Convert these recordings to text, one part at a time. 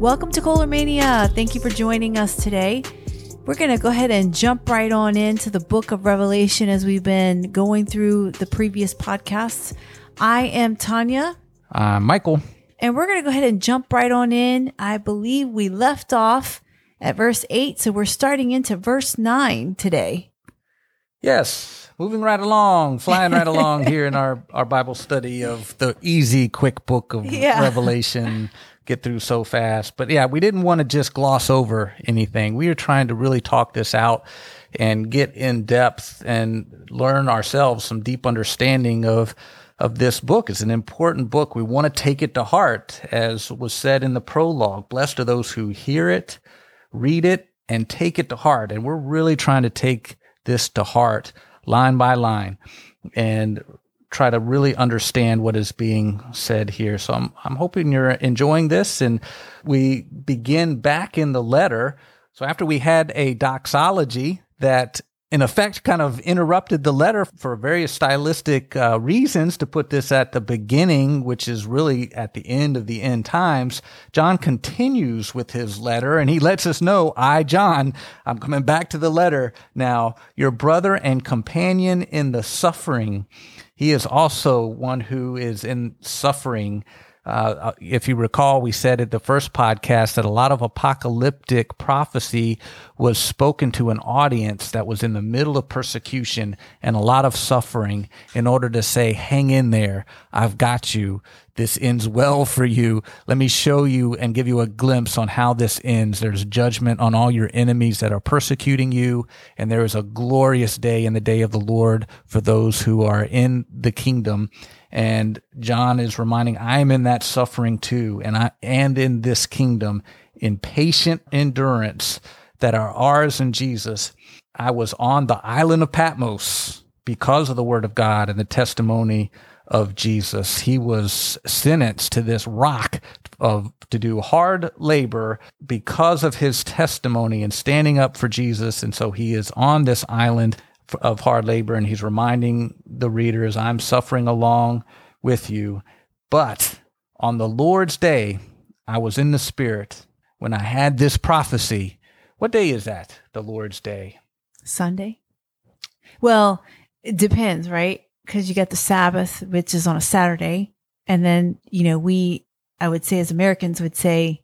Welcome to Kohler Mania. Thank you for joining us today. We're going to go ahead and jump right on into the book of Revelation as we've been going through the previous podcasts. I am Tanya. I'm Michael. And we're going to go ahead and jump right on in. I believe we left off at verse 8, so we're starting into verse 9 today. Yes, moving right along, flying right along here in our Bible study of the easy, quick book of Revelation. Get through so fast. But yeah, we didn't want to just gloss over anything. We are trying to really talk this out and get in depth and learn ourselves some deep understanding of this book. It's an important book. We want to take it to heart, as was said in the prologue. Blessed are those who hear it, read it, and take it to heart. And we're really trying to take this to heart line by line and try to really understand what is being said here. So I'm hoping you're enjoying this. And we begin back in the letter. So after we had a doxology that in effect kind of interrupted the letter for various stylistic reasons to put this at the beginning, which is really at the end of the end times, John continues with his letter and he lets us know, I, John, I'm coming back to the letter now, your brother and companion in the suffering. He is also one who is in suffering. If you recall, we said at the first podcast that a lot of apocalyptic prophecy was spoken to an audience that was in the middle of persecution and a lot of suffering in order to say, hang in there, I've got you. This ends well for you. Let me show you and give you a glimpse on how this ends. There's judgment on all your enemies that are persecuting you, and there is a glorious day in the day of the Lord for those who are in the kingdom. And John is reminding, I am in that suffering too, and in this kingdom, in patient endurance that are ours in Jesus. I was on the island of Patmos because of the word of God and the testimony of Jesus. He was sentenced to this rock to do hard labor because of his testimony and standing up for Jesus. And so he is on this island of hard labor, and he's reminding the readers, I'm suffering along with you. But on the Lord's day, I was in the Spirit when I had this prophecy. What day is that, the Lord's day? Sunday? Well, it depends, right? Because you got the Sabbath, which is on a Saturday. And then, I would say as Americans would say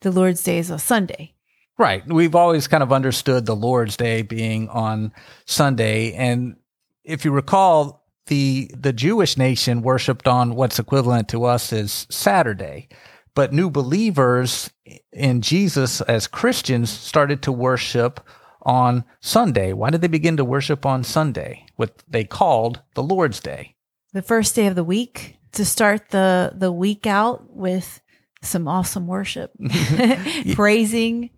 the Lord's Day is a Sunday. Right. We've always kind of understood the Lord's Day being on Sunday. And if you recall, the Jewish nation worshiped on what's equivalent to us as Saturday. But new believers in Jesus as Christians started to worship on Sunday. Why did they begin to worship on Sunday, what they called the Lord's Day? The first day of the week, to start the week out with some awesome worship, praising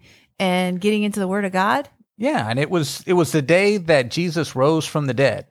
and getting into the Word of God. Yeah, and it was the day that Jesus rose from the dead.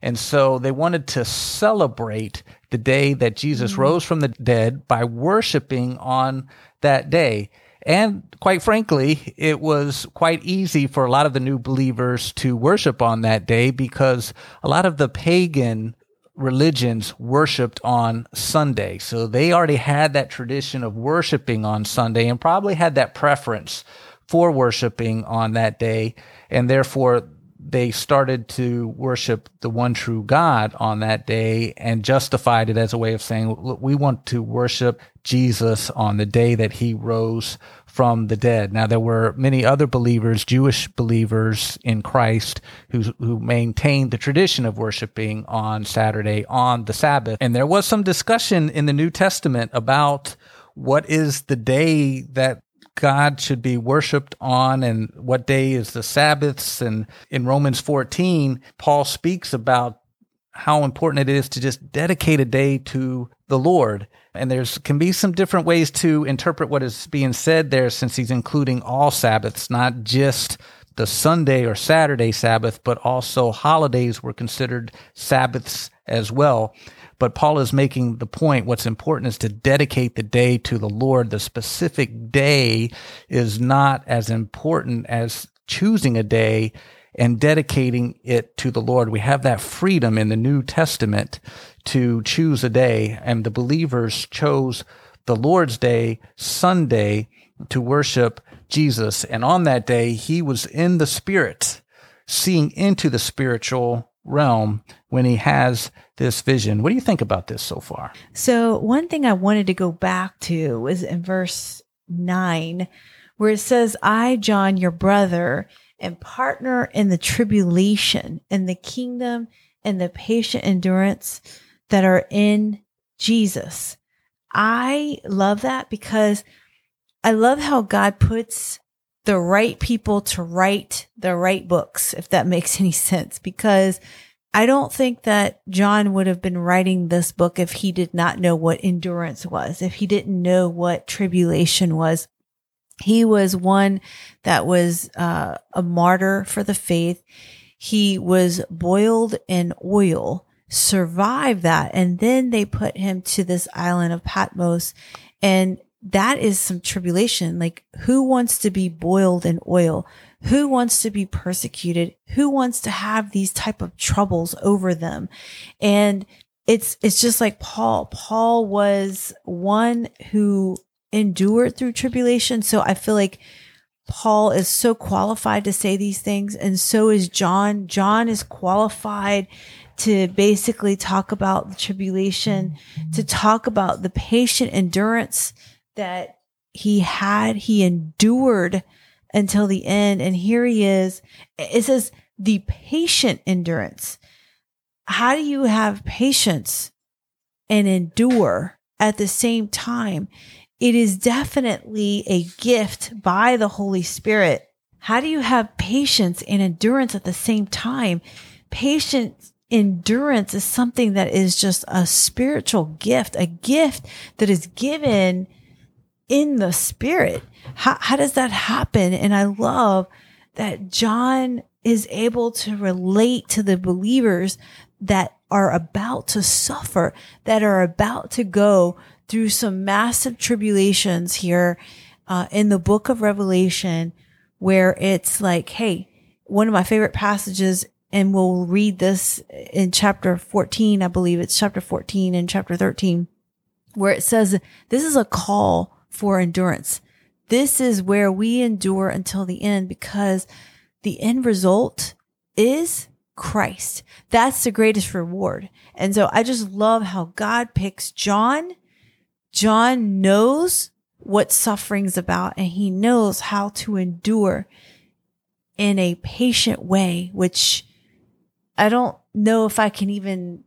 And so they wanted to celebrate the day that Jesus rose from the dead by worshiping on that day. And quite frankly, it was quite easy for a lot of the new believers to worship on that day because a lot of the pagan religions worshiped on Sunday. So they already had that tradition of worshiping on Sunday and probably had that preference for worshiping on that day. And therefore, they started to worship the one true God on that day and justified it as a way of saying, look, we want to worship Jesus on the day that he rose from the dead. Now, there were many other believers, Jewish believers in Christ, who maintained the tradition of worshiping on Saturday, on the Sabbath. And there was some discussion in the New Testament about what is the day that God should be worshiped on, and what day is the Sabbaths. And in Romans 14, Paul speaks about how important it is to just dedicate a day to the Lord. And there's can be some different ways to interpret what is being said there, since he's including all Sabbaths, not just the Sunday or Saturday Sabbath, but also holidays were considered Sabbaths as well. But Paul is making the point, what's important is to dedicate the day to the Lord. The specific day is not as important as choosing a day and dedicating it to the Lord. We have that freedom in the New Testament to choose a day, and the believers chose the Lord's Day, Sunday, to worship Jesus. And on that day, he was in the Spirit, seeing into the spiritual realm when he has this vision. What do you think about this so far? So one thing I wanted to go back to was in verse 9, where it says, I, John, your brother, and partner in the tribulation and the kingdom and the patient endurance that are in Jesus. I love that because I love how God puts the right people to write the right books, if that makes any sense, because I don't think that John would have been writing this book if he did not know what endurance was, if he didn't know what tribulation was. He was one that was a martyr for the faith. He was boiled in oil, survived that, and then they put him to this island of Patmos, and that is some tribulation. Like, who wants to be boiled in oil? Who wants to be persecuted? Who wants to have these type of troubles over them? And it's just like Paul. Paul was one who endured through tribulation. So I feel like Paul is so qualified to say these things. And so is John. John is qualified to basically talk about the tribulation, to talk about the patient endurance that he had. He endured until the end. And here he is. It says the patient endurance. How do you have patience and endure at the same time? It is definitely a gift by the Holy Spirit. How do you have patience and endurance at the same time? Patience, endurance is something that is just a spiritual gift, a gift that is given in the Spirit. How does that happen? And I love that John is able to relate to the believers that are about to suffer, that are about to go through some massive tribulations here in the book of Revelation, where it's like, hey, one of my favorite passages, and we'll read this in chapter 14, I believe it's chapter 14 and chapter 13, where it says, this is a call for endurance. This is where we endure until the end, because the end result is Christ. That's the greatest reward. And so I just love how God picks John. John knows what suffering's about, and he knows how to endure in a patient way, which I don't know if I can even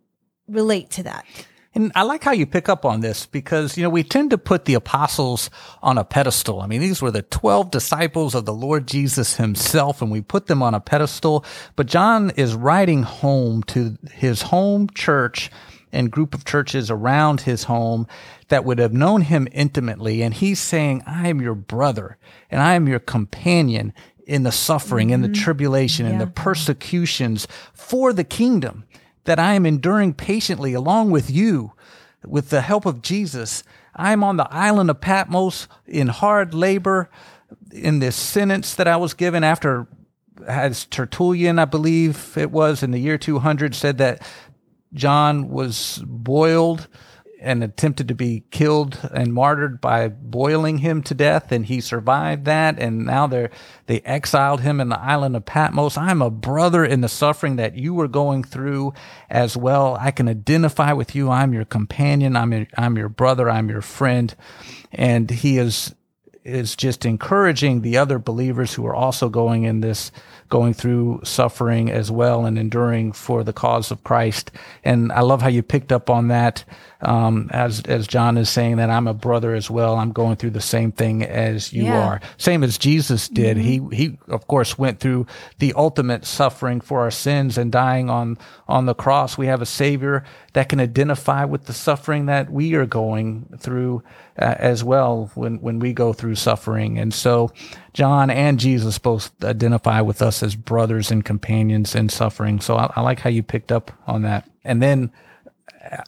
relate to that. And I like how you pick up on this, because, you know, we tend to put the apostles on a pedestal. I mean, these were the 12 disciples of the Lord Jesus himself, and we put them on a pedestal. But John is writing home to his home church and group of churches around his home that would have known him intimately. And he's saying, I am your brother and I am your companion in the suffering, in the tribulation, in the persecutions for the kingdom, that I am enduring patiently along with you, with the help of Jesus. I'm on the island of Patmos in hard labor, in this sentence that I was given after, as Tertullian, I believe it was, in the year 200, said that John was boiled and attempted to be killed and martyred by boiling him to death, and he survived that, and now they exiled him in the island of Patmos. I'm a brother in the suffering that you were going through as well. I can identify with you. I'm your companion. I'm your brother. I'm your friend. And he is just encouraging the other believers who are also going through suffering as well and enduring for the cause of Christ. And I love how you picked up on that as John is saying that I'm a brother as well. I'm going through the same thing as you are. Same as Jesus did. Mm-hmm. He of course went through the ultimate suffering for our sins and dying on the cross. We have a Savior that can identify with the suffering that we are going through as well when we go through suffering. And so John and Jesus both identify with us as brothers and companions in suffering. So I like how you picked up on that. And then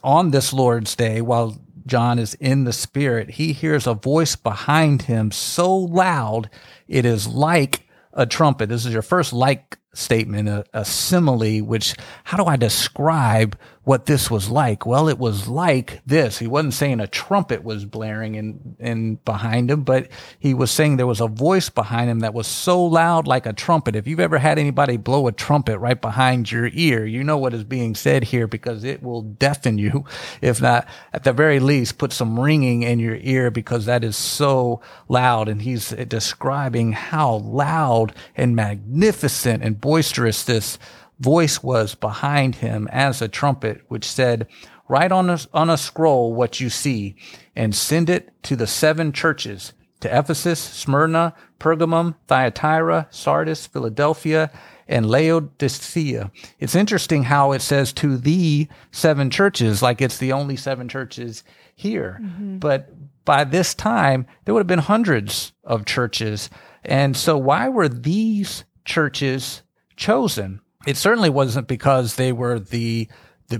on this Lord's Day, while John is in the Spirit, he hears a voice behind him so loud it is like a trumpet. This is your first like statement, a simile, which how do I describe what this was like. Well, it was like this. He wasn't saying a trumpet was blaring in behind him, but he was saying there was a voice behind him that was so loud like a trumpet. If you've ever had anybody blow a trumpet right behind your ear, you know what is being said here, because it will deafen you, if not, at the very least, put some ringing in your ear, because that is so loud. And he's describing how loud and magnificent and boisterous this voice was behind him as a trumpet, which said, "Write on a scroll what you see and send it to the 7 churches, to Ephesus, Smyrna, Pergamum, Thyatira, Sardis, Philadelphia, and Laodicea." It's interesting how it says to the 7 churches, like it's the only 7 churches here. Mm-hmm. But by this time, there would have been hundreds of churches. And so why were these churches chosen? It certainly wasn't because they were the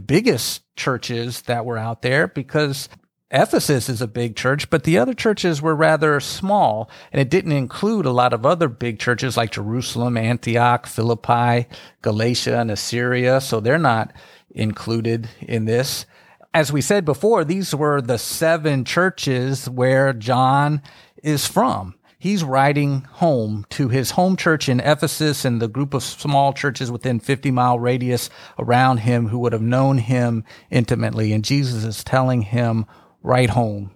biggest churches that were out there, because Ephesus is a big church, but the other churches were rather small, and it didn't include a lot of other big churches like Jerusalem, Antioch, Philippi, Galatia, and Assyria, so they're not included in this. As we said before, these were the 7 churches where John is from. He's riding home to his home church in Ephesus and the group of small churches within 50-mile radius around him who would have known him intimately. And Jesus is telling him, write home.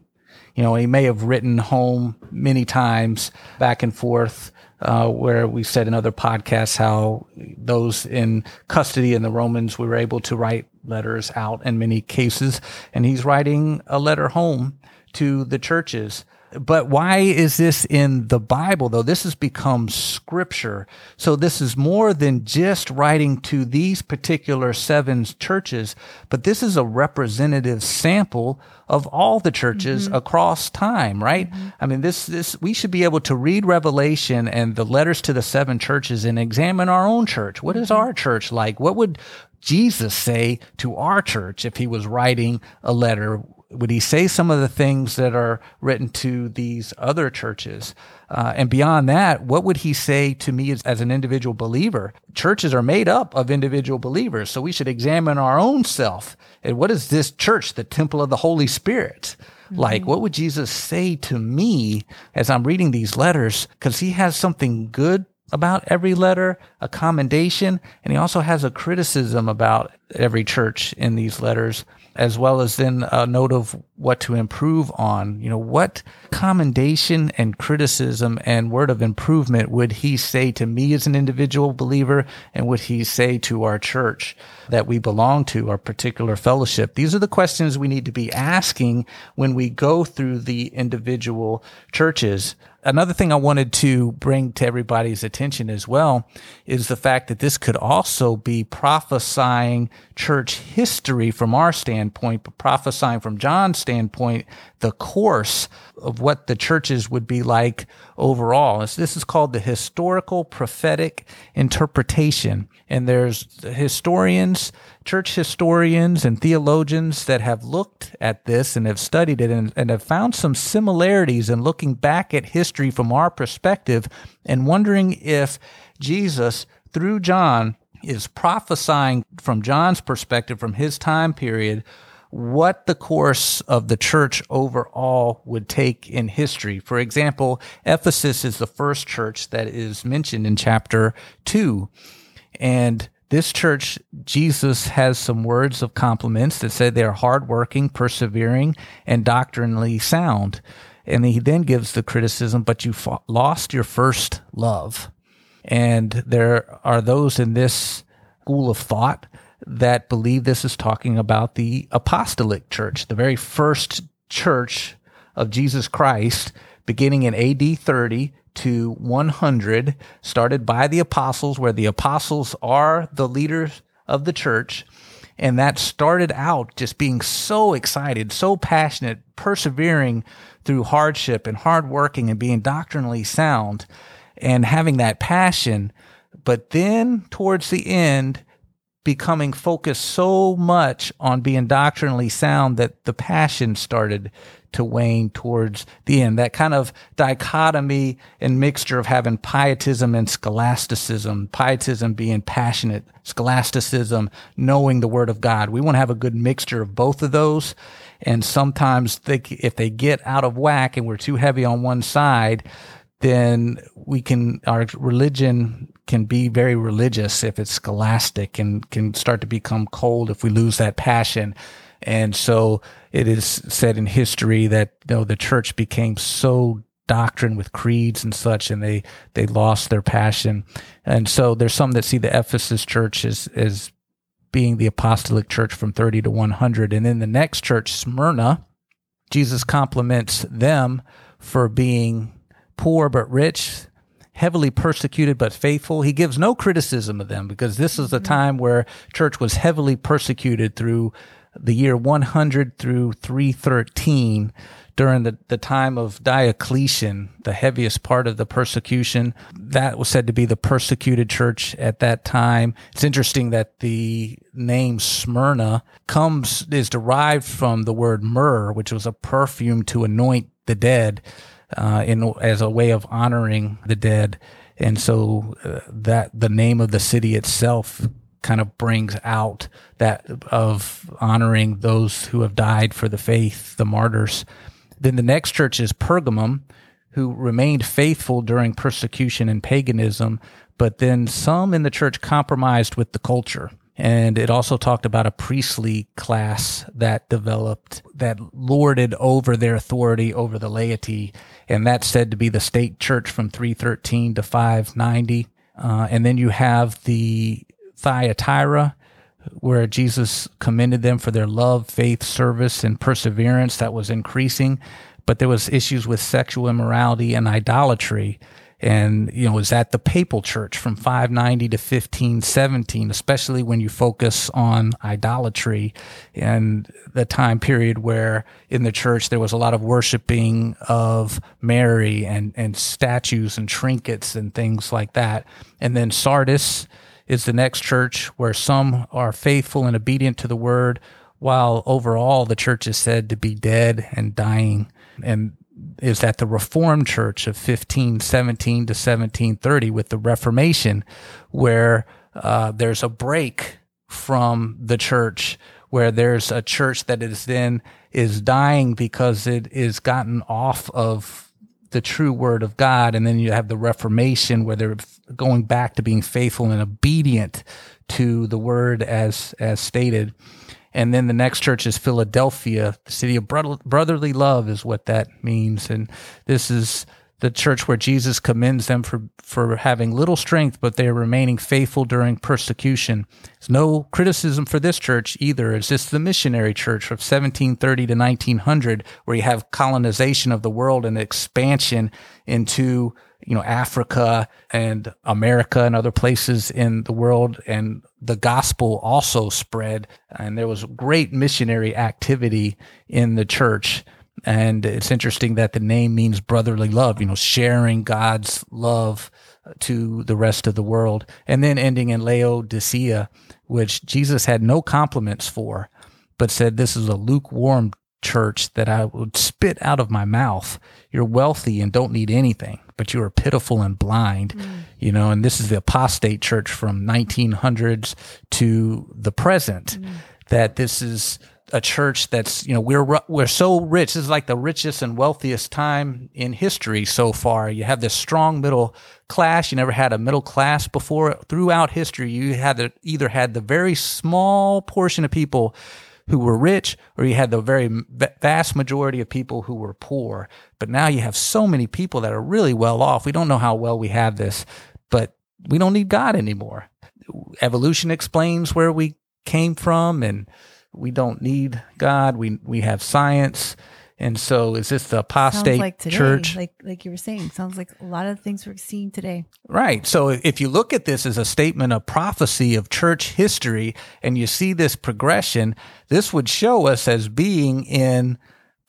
You know, he may have written home many times back and forth, where we said in other podcasts how those in custody in the Romans were able to write letters out in many cases. And he's writing a letter home to the churches. But why is this in the Bible, though? This has become scripture. So this is more than just writing to these particular 7 churches, but this is a representative sample of all the churches mm-hmm. across time, right? Mm-hmm. I mean, this we should be able to read Revelation and the letters to the 7 churches and examine our own church. What is our church like? What would Jesus say to our church if he was writing a letter? Would he say some of the things that are written to these other churches? And beyond that, what would he say to me as an individual believer? Churches are made up of individual believers, so we should examine our own self. And what is this church, the temple of the Holy Spirit, mm-hmm. like? What would Jesus say to me as I'm reading these letters? Because he has something good about every letter, a commendation, and he also has a criticism about every church in these letters, as well as then a note of what to improve on. You know, what commendation and criticism and word of improvement would he say to me as an individual believer, and would he say to our church that we belong to, our particular fellowship? These are the questions we need to be asking when we go through the individual churches. Another thing I wanted to bring to everybody's attention as well is the fact that this could also be prophesying church history from our standpoint, but prophesying from John's standpoint, the course of what the churches would be like overall. This is called the historical prophetic interpretation. And there's historians, church historians and theologians that have looked at this and have studied it and have found some similarities in looking back at history from our perspective and wondering if Jesus, through John, is prophesying from John's perspective, from his time period, what the course of the church overall would take in history. For example, Ephesus is the first church that is mentioned in chapter 2. And this church, Jesus has some words of compliments that say they are hardworking, persevering, and doctrinally sound. And he then gives the criticism, but you lost your first love. And there are those in this school of thought that believe this is talking about the apostolic church, the very first church of Jesus Christ, beginning in AD 30 to 100, started by the apostles, where the apostles are the leaders of the church. And that started out just being so excited, so passionate, persevering through hardship and hardworking and being doctrinally sound and having that passion. But then towards the end, becoming focused so much on being doctrinally sound that the passion started to wane towards the end. That kind of dichotomy and mixture of having pietism and scholasticism, pietism being passionate, scholasticism knowing the Word of God. We want to have a good mixture of both of those. And sometimes if they get out of whack and we're too heavy on one side, then our religion can be very religious if it's scholastic and can start to become cold if we lose that passion. And so it is said in history that, you know, the church became so doctrine with creeds and such, and they lost their passion. And so there's some that see the Ephesus church as being the apostolic church from 30 to 100. And then the next church, Smyrna, Jesus compliments them for being poor but rich, heavily persecuted but faithful. He gives no criticism of them because this is a time where church was heavily persecuted through the year 100 through 313 during the time of Diocletian, the heaviest part of the persecution. That was said to be the persecuted church at that time. It's interesting that the name Smyrna is derived from the word myrrh, which was a perfume to anoint the dead, as a way of honoring the dead. And so that the name of the city itself kind of brings out that of honoring those who have died for the faith, the martyrs. Then the next church is Pergamum, who remained faithful during persecution and paganism, but then some in the church compromised with the culture. And it also talked about a priestly class that developed, that lorded over their authority over the laity. And that's said to be the state church from 313 to 590. And then you have the Thyatira, where Jesus commended them for their love, faith, service, and perseverance that was increasing. But there was issues with sexual immorality and idolatry. And, you know, is that the papal church from 590 to 1517, especially when you focus on idolatry and the time period where in the church there was a lot of worshiping of Mary and statues and trinkets and things like that. And then Sardis is the next church where some are faithful and obedient to the word, while overall the church is said to be dead and dying. And is that the Reformed Church of 1517 to 1730 with the Reformation, where there's a break from the church, where there's a church that is dying because it is gotten off of the true word of God. And then you have the Reformation, where they're going back to being faithful and obedient to the word as stated. And then the next church is Philadelphia, the city of brotherly love is what that means. And this is the church where Jesus commends them for having little strength, but they're remaining faithful during persecution. There's no criticism for this church either. It's just the missionary church from 1730 to 1900, where you have colonization of the world and expansion into, you know, Africa and America and other places in the world, and the gospel also spread, and there was great missionary activity in the church. And it's interesting that the name means brotherly love, you know, sharing God's love to the rest of the world. And then ending in Laodicea, which Jesus had no compliments for, but said, "This is a lukewarm church that I would spit out of my mouth. You're wealthy and don't need anything, but you are pitiful and blind." You know, and this is the apostate church from 1900s to the present, that this is a church that's, you know, we're so rich. This is like the richest and wealthiest time in history so far. You have this strong middle class. You never had a middle class before. Throughout history, you either had the very small portion of people who were rich, or you had the very vast majority of people who were poor. But now you have so many people that are really well off. We don't know how well we have this, but we don't need God anymore. Evolution explains where we came from, and we don't need God. We have science. And so is this the apostate church? Like you were saying, sounds like a lot of things we're seeing today. Right. So if you look at this as a statement of prophecy of church history, and you see this progression, this would show us as being in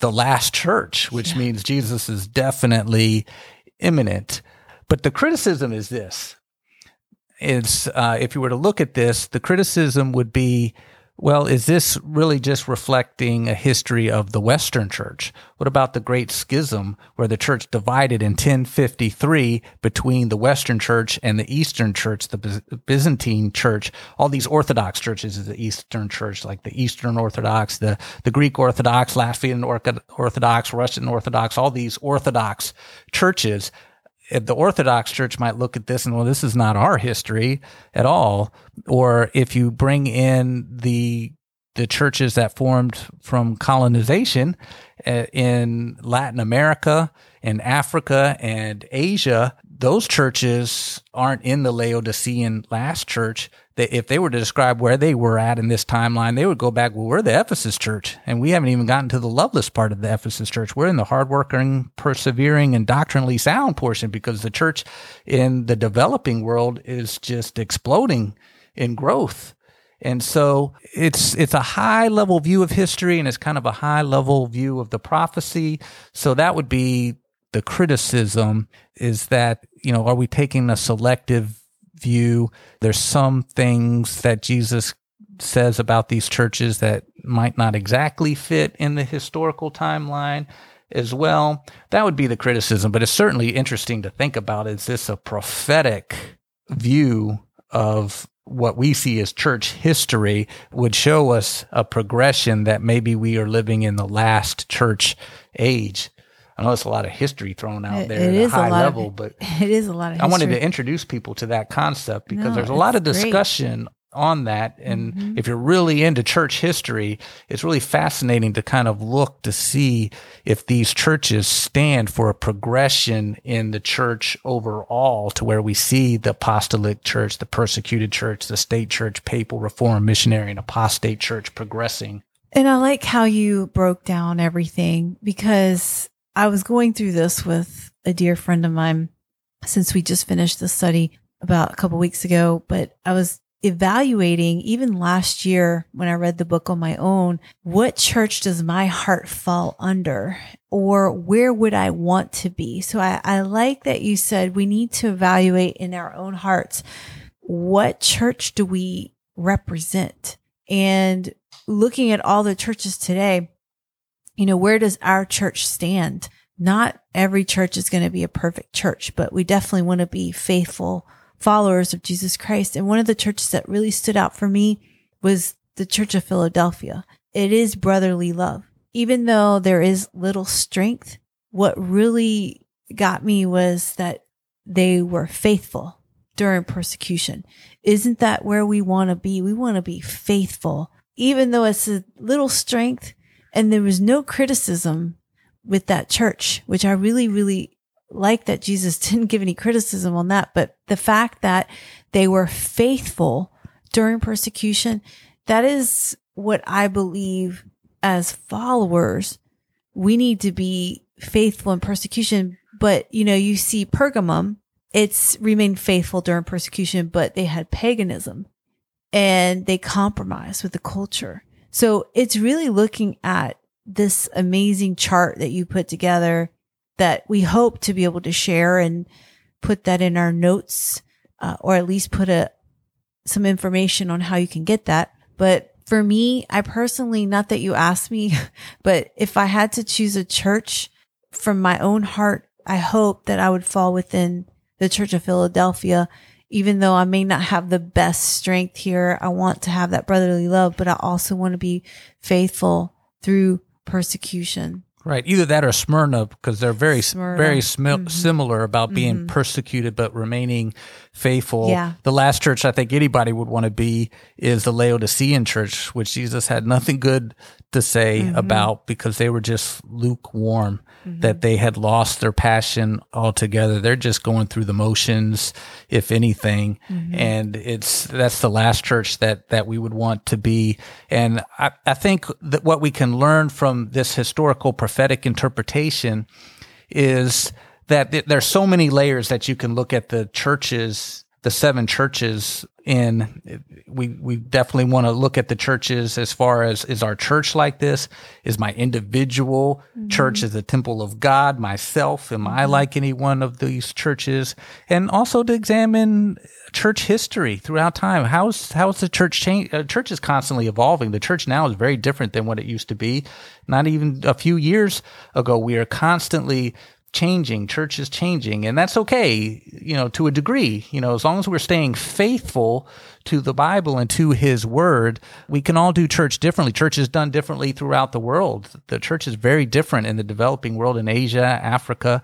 the last church, which means Jesus is definitely imminent. But the criticism is this. is, if you were to look at this, the criticism would be, well, is this really just reflecting a history of the Western Church? What about the Great Schism, where the Church divided in 1053 between the Western Church and the Eastern Church, the Byzantine Church? All these Orthodox churches, the Eastern Church, like the Eastern Orthodox, the Greek Orthodox, Latvian Orthodox, Russian Orthodox, all these Orthodox churches. If the Orthodox Church might look at this and, well, this is not our history at all. Or if you bring in the churches that formed from colonization in Latin America and Africa and Asia, those churches aren't in the Laodicean last church. If they were to describe where they were at in this timeline, they would go back, well, we're the Ephesus church, and we haven't even gotten to the loveless part of the Ephesus church. We're in the hardworking, persevering, and doctrinally sound portion, because the church in the developing world is just exploding in growth. And so it's a high-level view of history, and it's kind of a high-level view of the prophecy. So that would be the criticism, is that, you know, are we taking a selective view? There's some things that Jesus says about these churches that might not exactly fit in the historical timeline as well. That would be the criticism, but it's certainly interesting to think about. Is this a prophetic view of what we see as church history? Would show us a progression that maybe we are living in the last church age. I know it's a lot of history thrown out there at a high level, but it is a lot of history. I wanted to introduce people to that concept, because there's a lot of discussion on that. And if you're really into church history, it's really fascinating to kind of look to see if these churches stand for a progression in the church overall, to where we see the apostolic church, the persecuted church, the state church, papal, reformed, missionary, and apostate church progressing. And I like how you broke down everything, because I was going through this with a dear friend of mine, since we just finished the study about a couple of weeks ago, but I was evaluating, even last year when I read the book on my own, what church does my heart fall under, or where would I want to be? So I like that you said we need to evaluate in our own hearts, what church do we represent? And looking at all the churches today, you know, where does our church stand? Not every church is going to be a perfect church, but we definitely want to be faithful followers of Jesus Christ. And one of the churches that really stood out for me was the Church of Philadelphia. It is brotherly love. Even though there is little strength, what really got me was that they were faithful during persecution. Isn't that where we want to be? We want to be faithful. Even though it's a little strength, and there was no criticism with that church, which I really, really like that Jesus didn't give any criticism on that. But the fact that they were faithful during persecution, that is what I believe as followers, we need to be faithful in persecution. But, you know, you see Pergamum, it's remained faithful during persecution, but they had paganism and they compromised with the culture. So it's really looking at this amazing chart that you put together that we hope to be able to share and put that in our notes, or at least put some information on how you can get that. But for me, I personally, not that you asked me, but if I had to choose a church from my own heart, I hope that I would fall within the Church of Philadelphia. Even though I may not have the best strength here, I want to have that brotherly love, but I also want to be faithful through persecution. Right. Either that or Smyrna, because they're very similar about being persecuted but remaining faithful. Yeah. The last church I think anybody would want to be is the Laodicean church, which Jesus had nothing good to say about, because they were just lukewarm, that they had lost their passion altogether. They're just going through the motions, if anything. And that's the last church that we would want to be. And I think that what we can learn from this historical prophetic interpretation is that there's so many layers that you can look at the churches the seven churches in, we definitely want to look at the churches as far as, is our church like this? Is my individual church is a temple of God, myself? Am I like any one of these churches? And also to examine church history throughout time. How's the church change? Church is constantly evolving. The church now is very different than what it used to be. Not even a few years ago, we are constantly changing, church is changing, and that's okay, you know, to a degree, you know, as long as we're staying faithful to the Bible and to His Word, we can all do church differently. Church is done differently throughout the world. The church is very different in the developing world in Asia, Africa,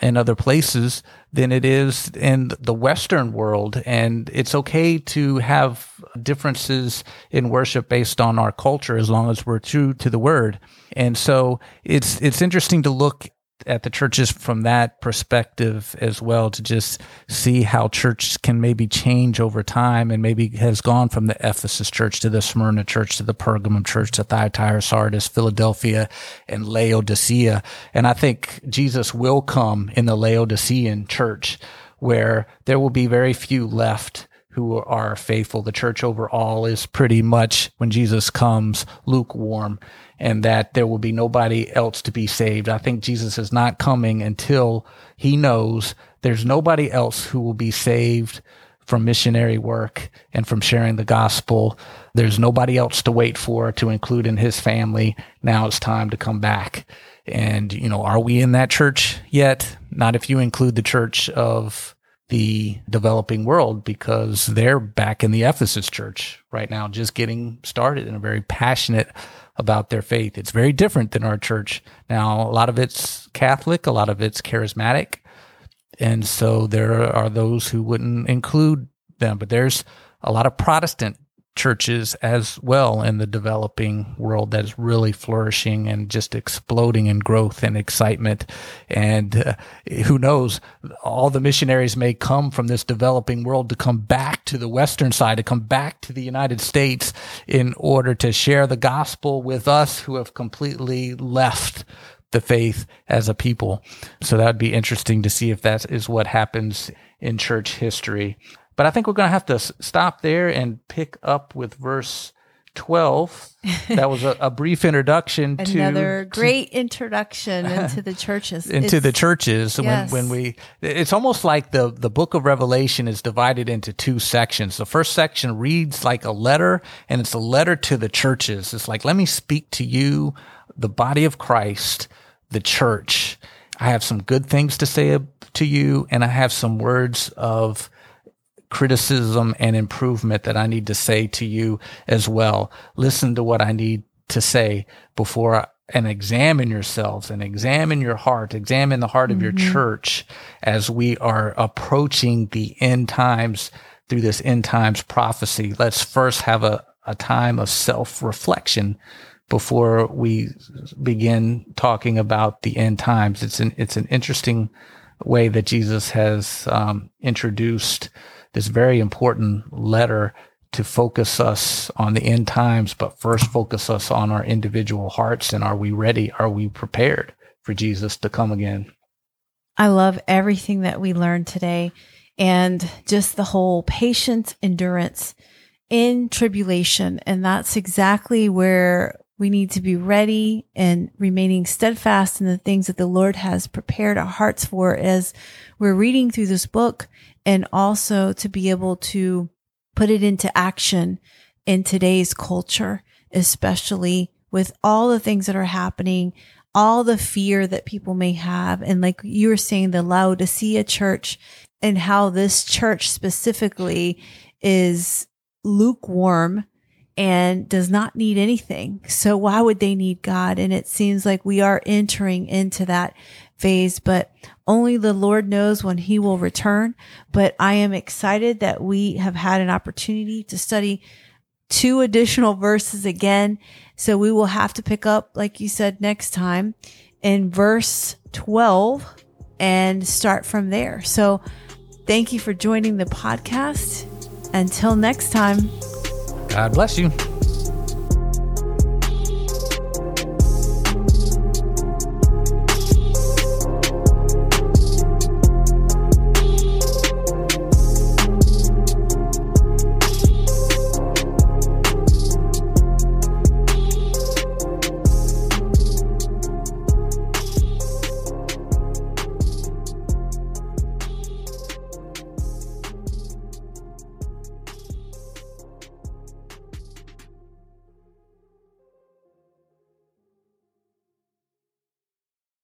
and other places than it is in the Western world. And it's okay to have differences in worship based on our culture as long as we're true to the Word. And so it's interesting to look at the churches from that perspective as well, to just see how church can maybe change over time and maybe has gone from the Ephesus church to the Smyrna church to the Pergamum church to Thyatira, Sardis, Philadelphia, and Laodicea. And I think Jesus will come in the Laodicean church, where there will be very few left who are faithful. The church overall is pretty much, when Jesus comes, lukewarm, and that there will be nobody else to be saved. I think Jesus is not coming until He knows there's nobody else who will be saved from missionary work and from sharing the gospel. There's nobody else to wait for, to include in His family. Now it's time to come back. And, you know, are we in that church yet? Not if you include the church of the developing world, because they're back in the Ephesus church right now, just getting started and are very passionate about their faith. It's very different than our church. Now, a lot of it's Catholic, a lot of it's charismatic. And so there are those who wouldn't include them, but there's a lot of Protestant churches as well in the developing world that is really flourishing and just exploding in growth and excitement. And who knows, all the missionaries may come from this developing world to come back to the Western side, to come back to the United States in order to share the gospel with us who have completely left the faith as a people. So that would be interesting to see if that is what happens in church history. But I think we're going to have to stop there and pick up with verse 12. That was a brief introduction. Another great introduction into the churches. Yes. It's almost like the book of Revelation is divided into two sections. The first section reads like a letter, and it's a letter to the churches. It's like, let me speak to you, the body of Christ, the church. I have some good things to say to you, and I have some words of criticism and improvement that I need to say to you as well. Listen to what I need to say and examine yourselves and examine your heart, examine the heart of your church as we are approaching the end times through this end times prophecy. Let's first have a time of self-reflection before we begin talking about the end times. It's an interesting way that Jesus has introduced this very important letter to focus us on the end times, but first focus us on our individual hearts. And are we ready? Are we prepared for Jesus to come again? I love everything that we learned today, and just the whole patience, endurance in tribulation. And that's exactly where we need to be ready and remaining steadfast in the things that the Lord has prepared our hearts for as we're reading through this book, and also to be able to put it into action in today's culture, especially with all the things that are happening, all the fear that people may have. And like you were saying, the Laodicea church, and how this church specifically is lukewarm and does not need anything. So why would they need God? And it seems like we are entering into that phase, but only the Lord knows when He will return. But I am excited that we have had an opportunity to study two additional verses again. So we will have to pick up, like you said, next time in verse 12 and start from there. So thank you for joining the podcast. Until next time. God bless you.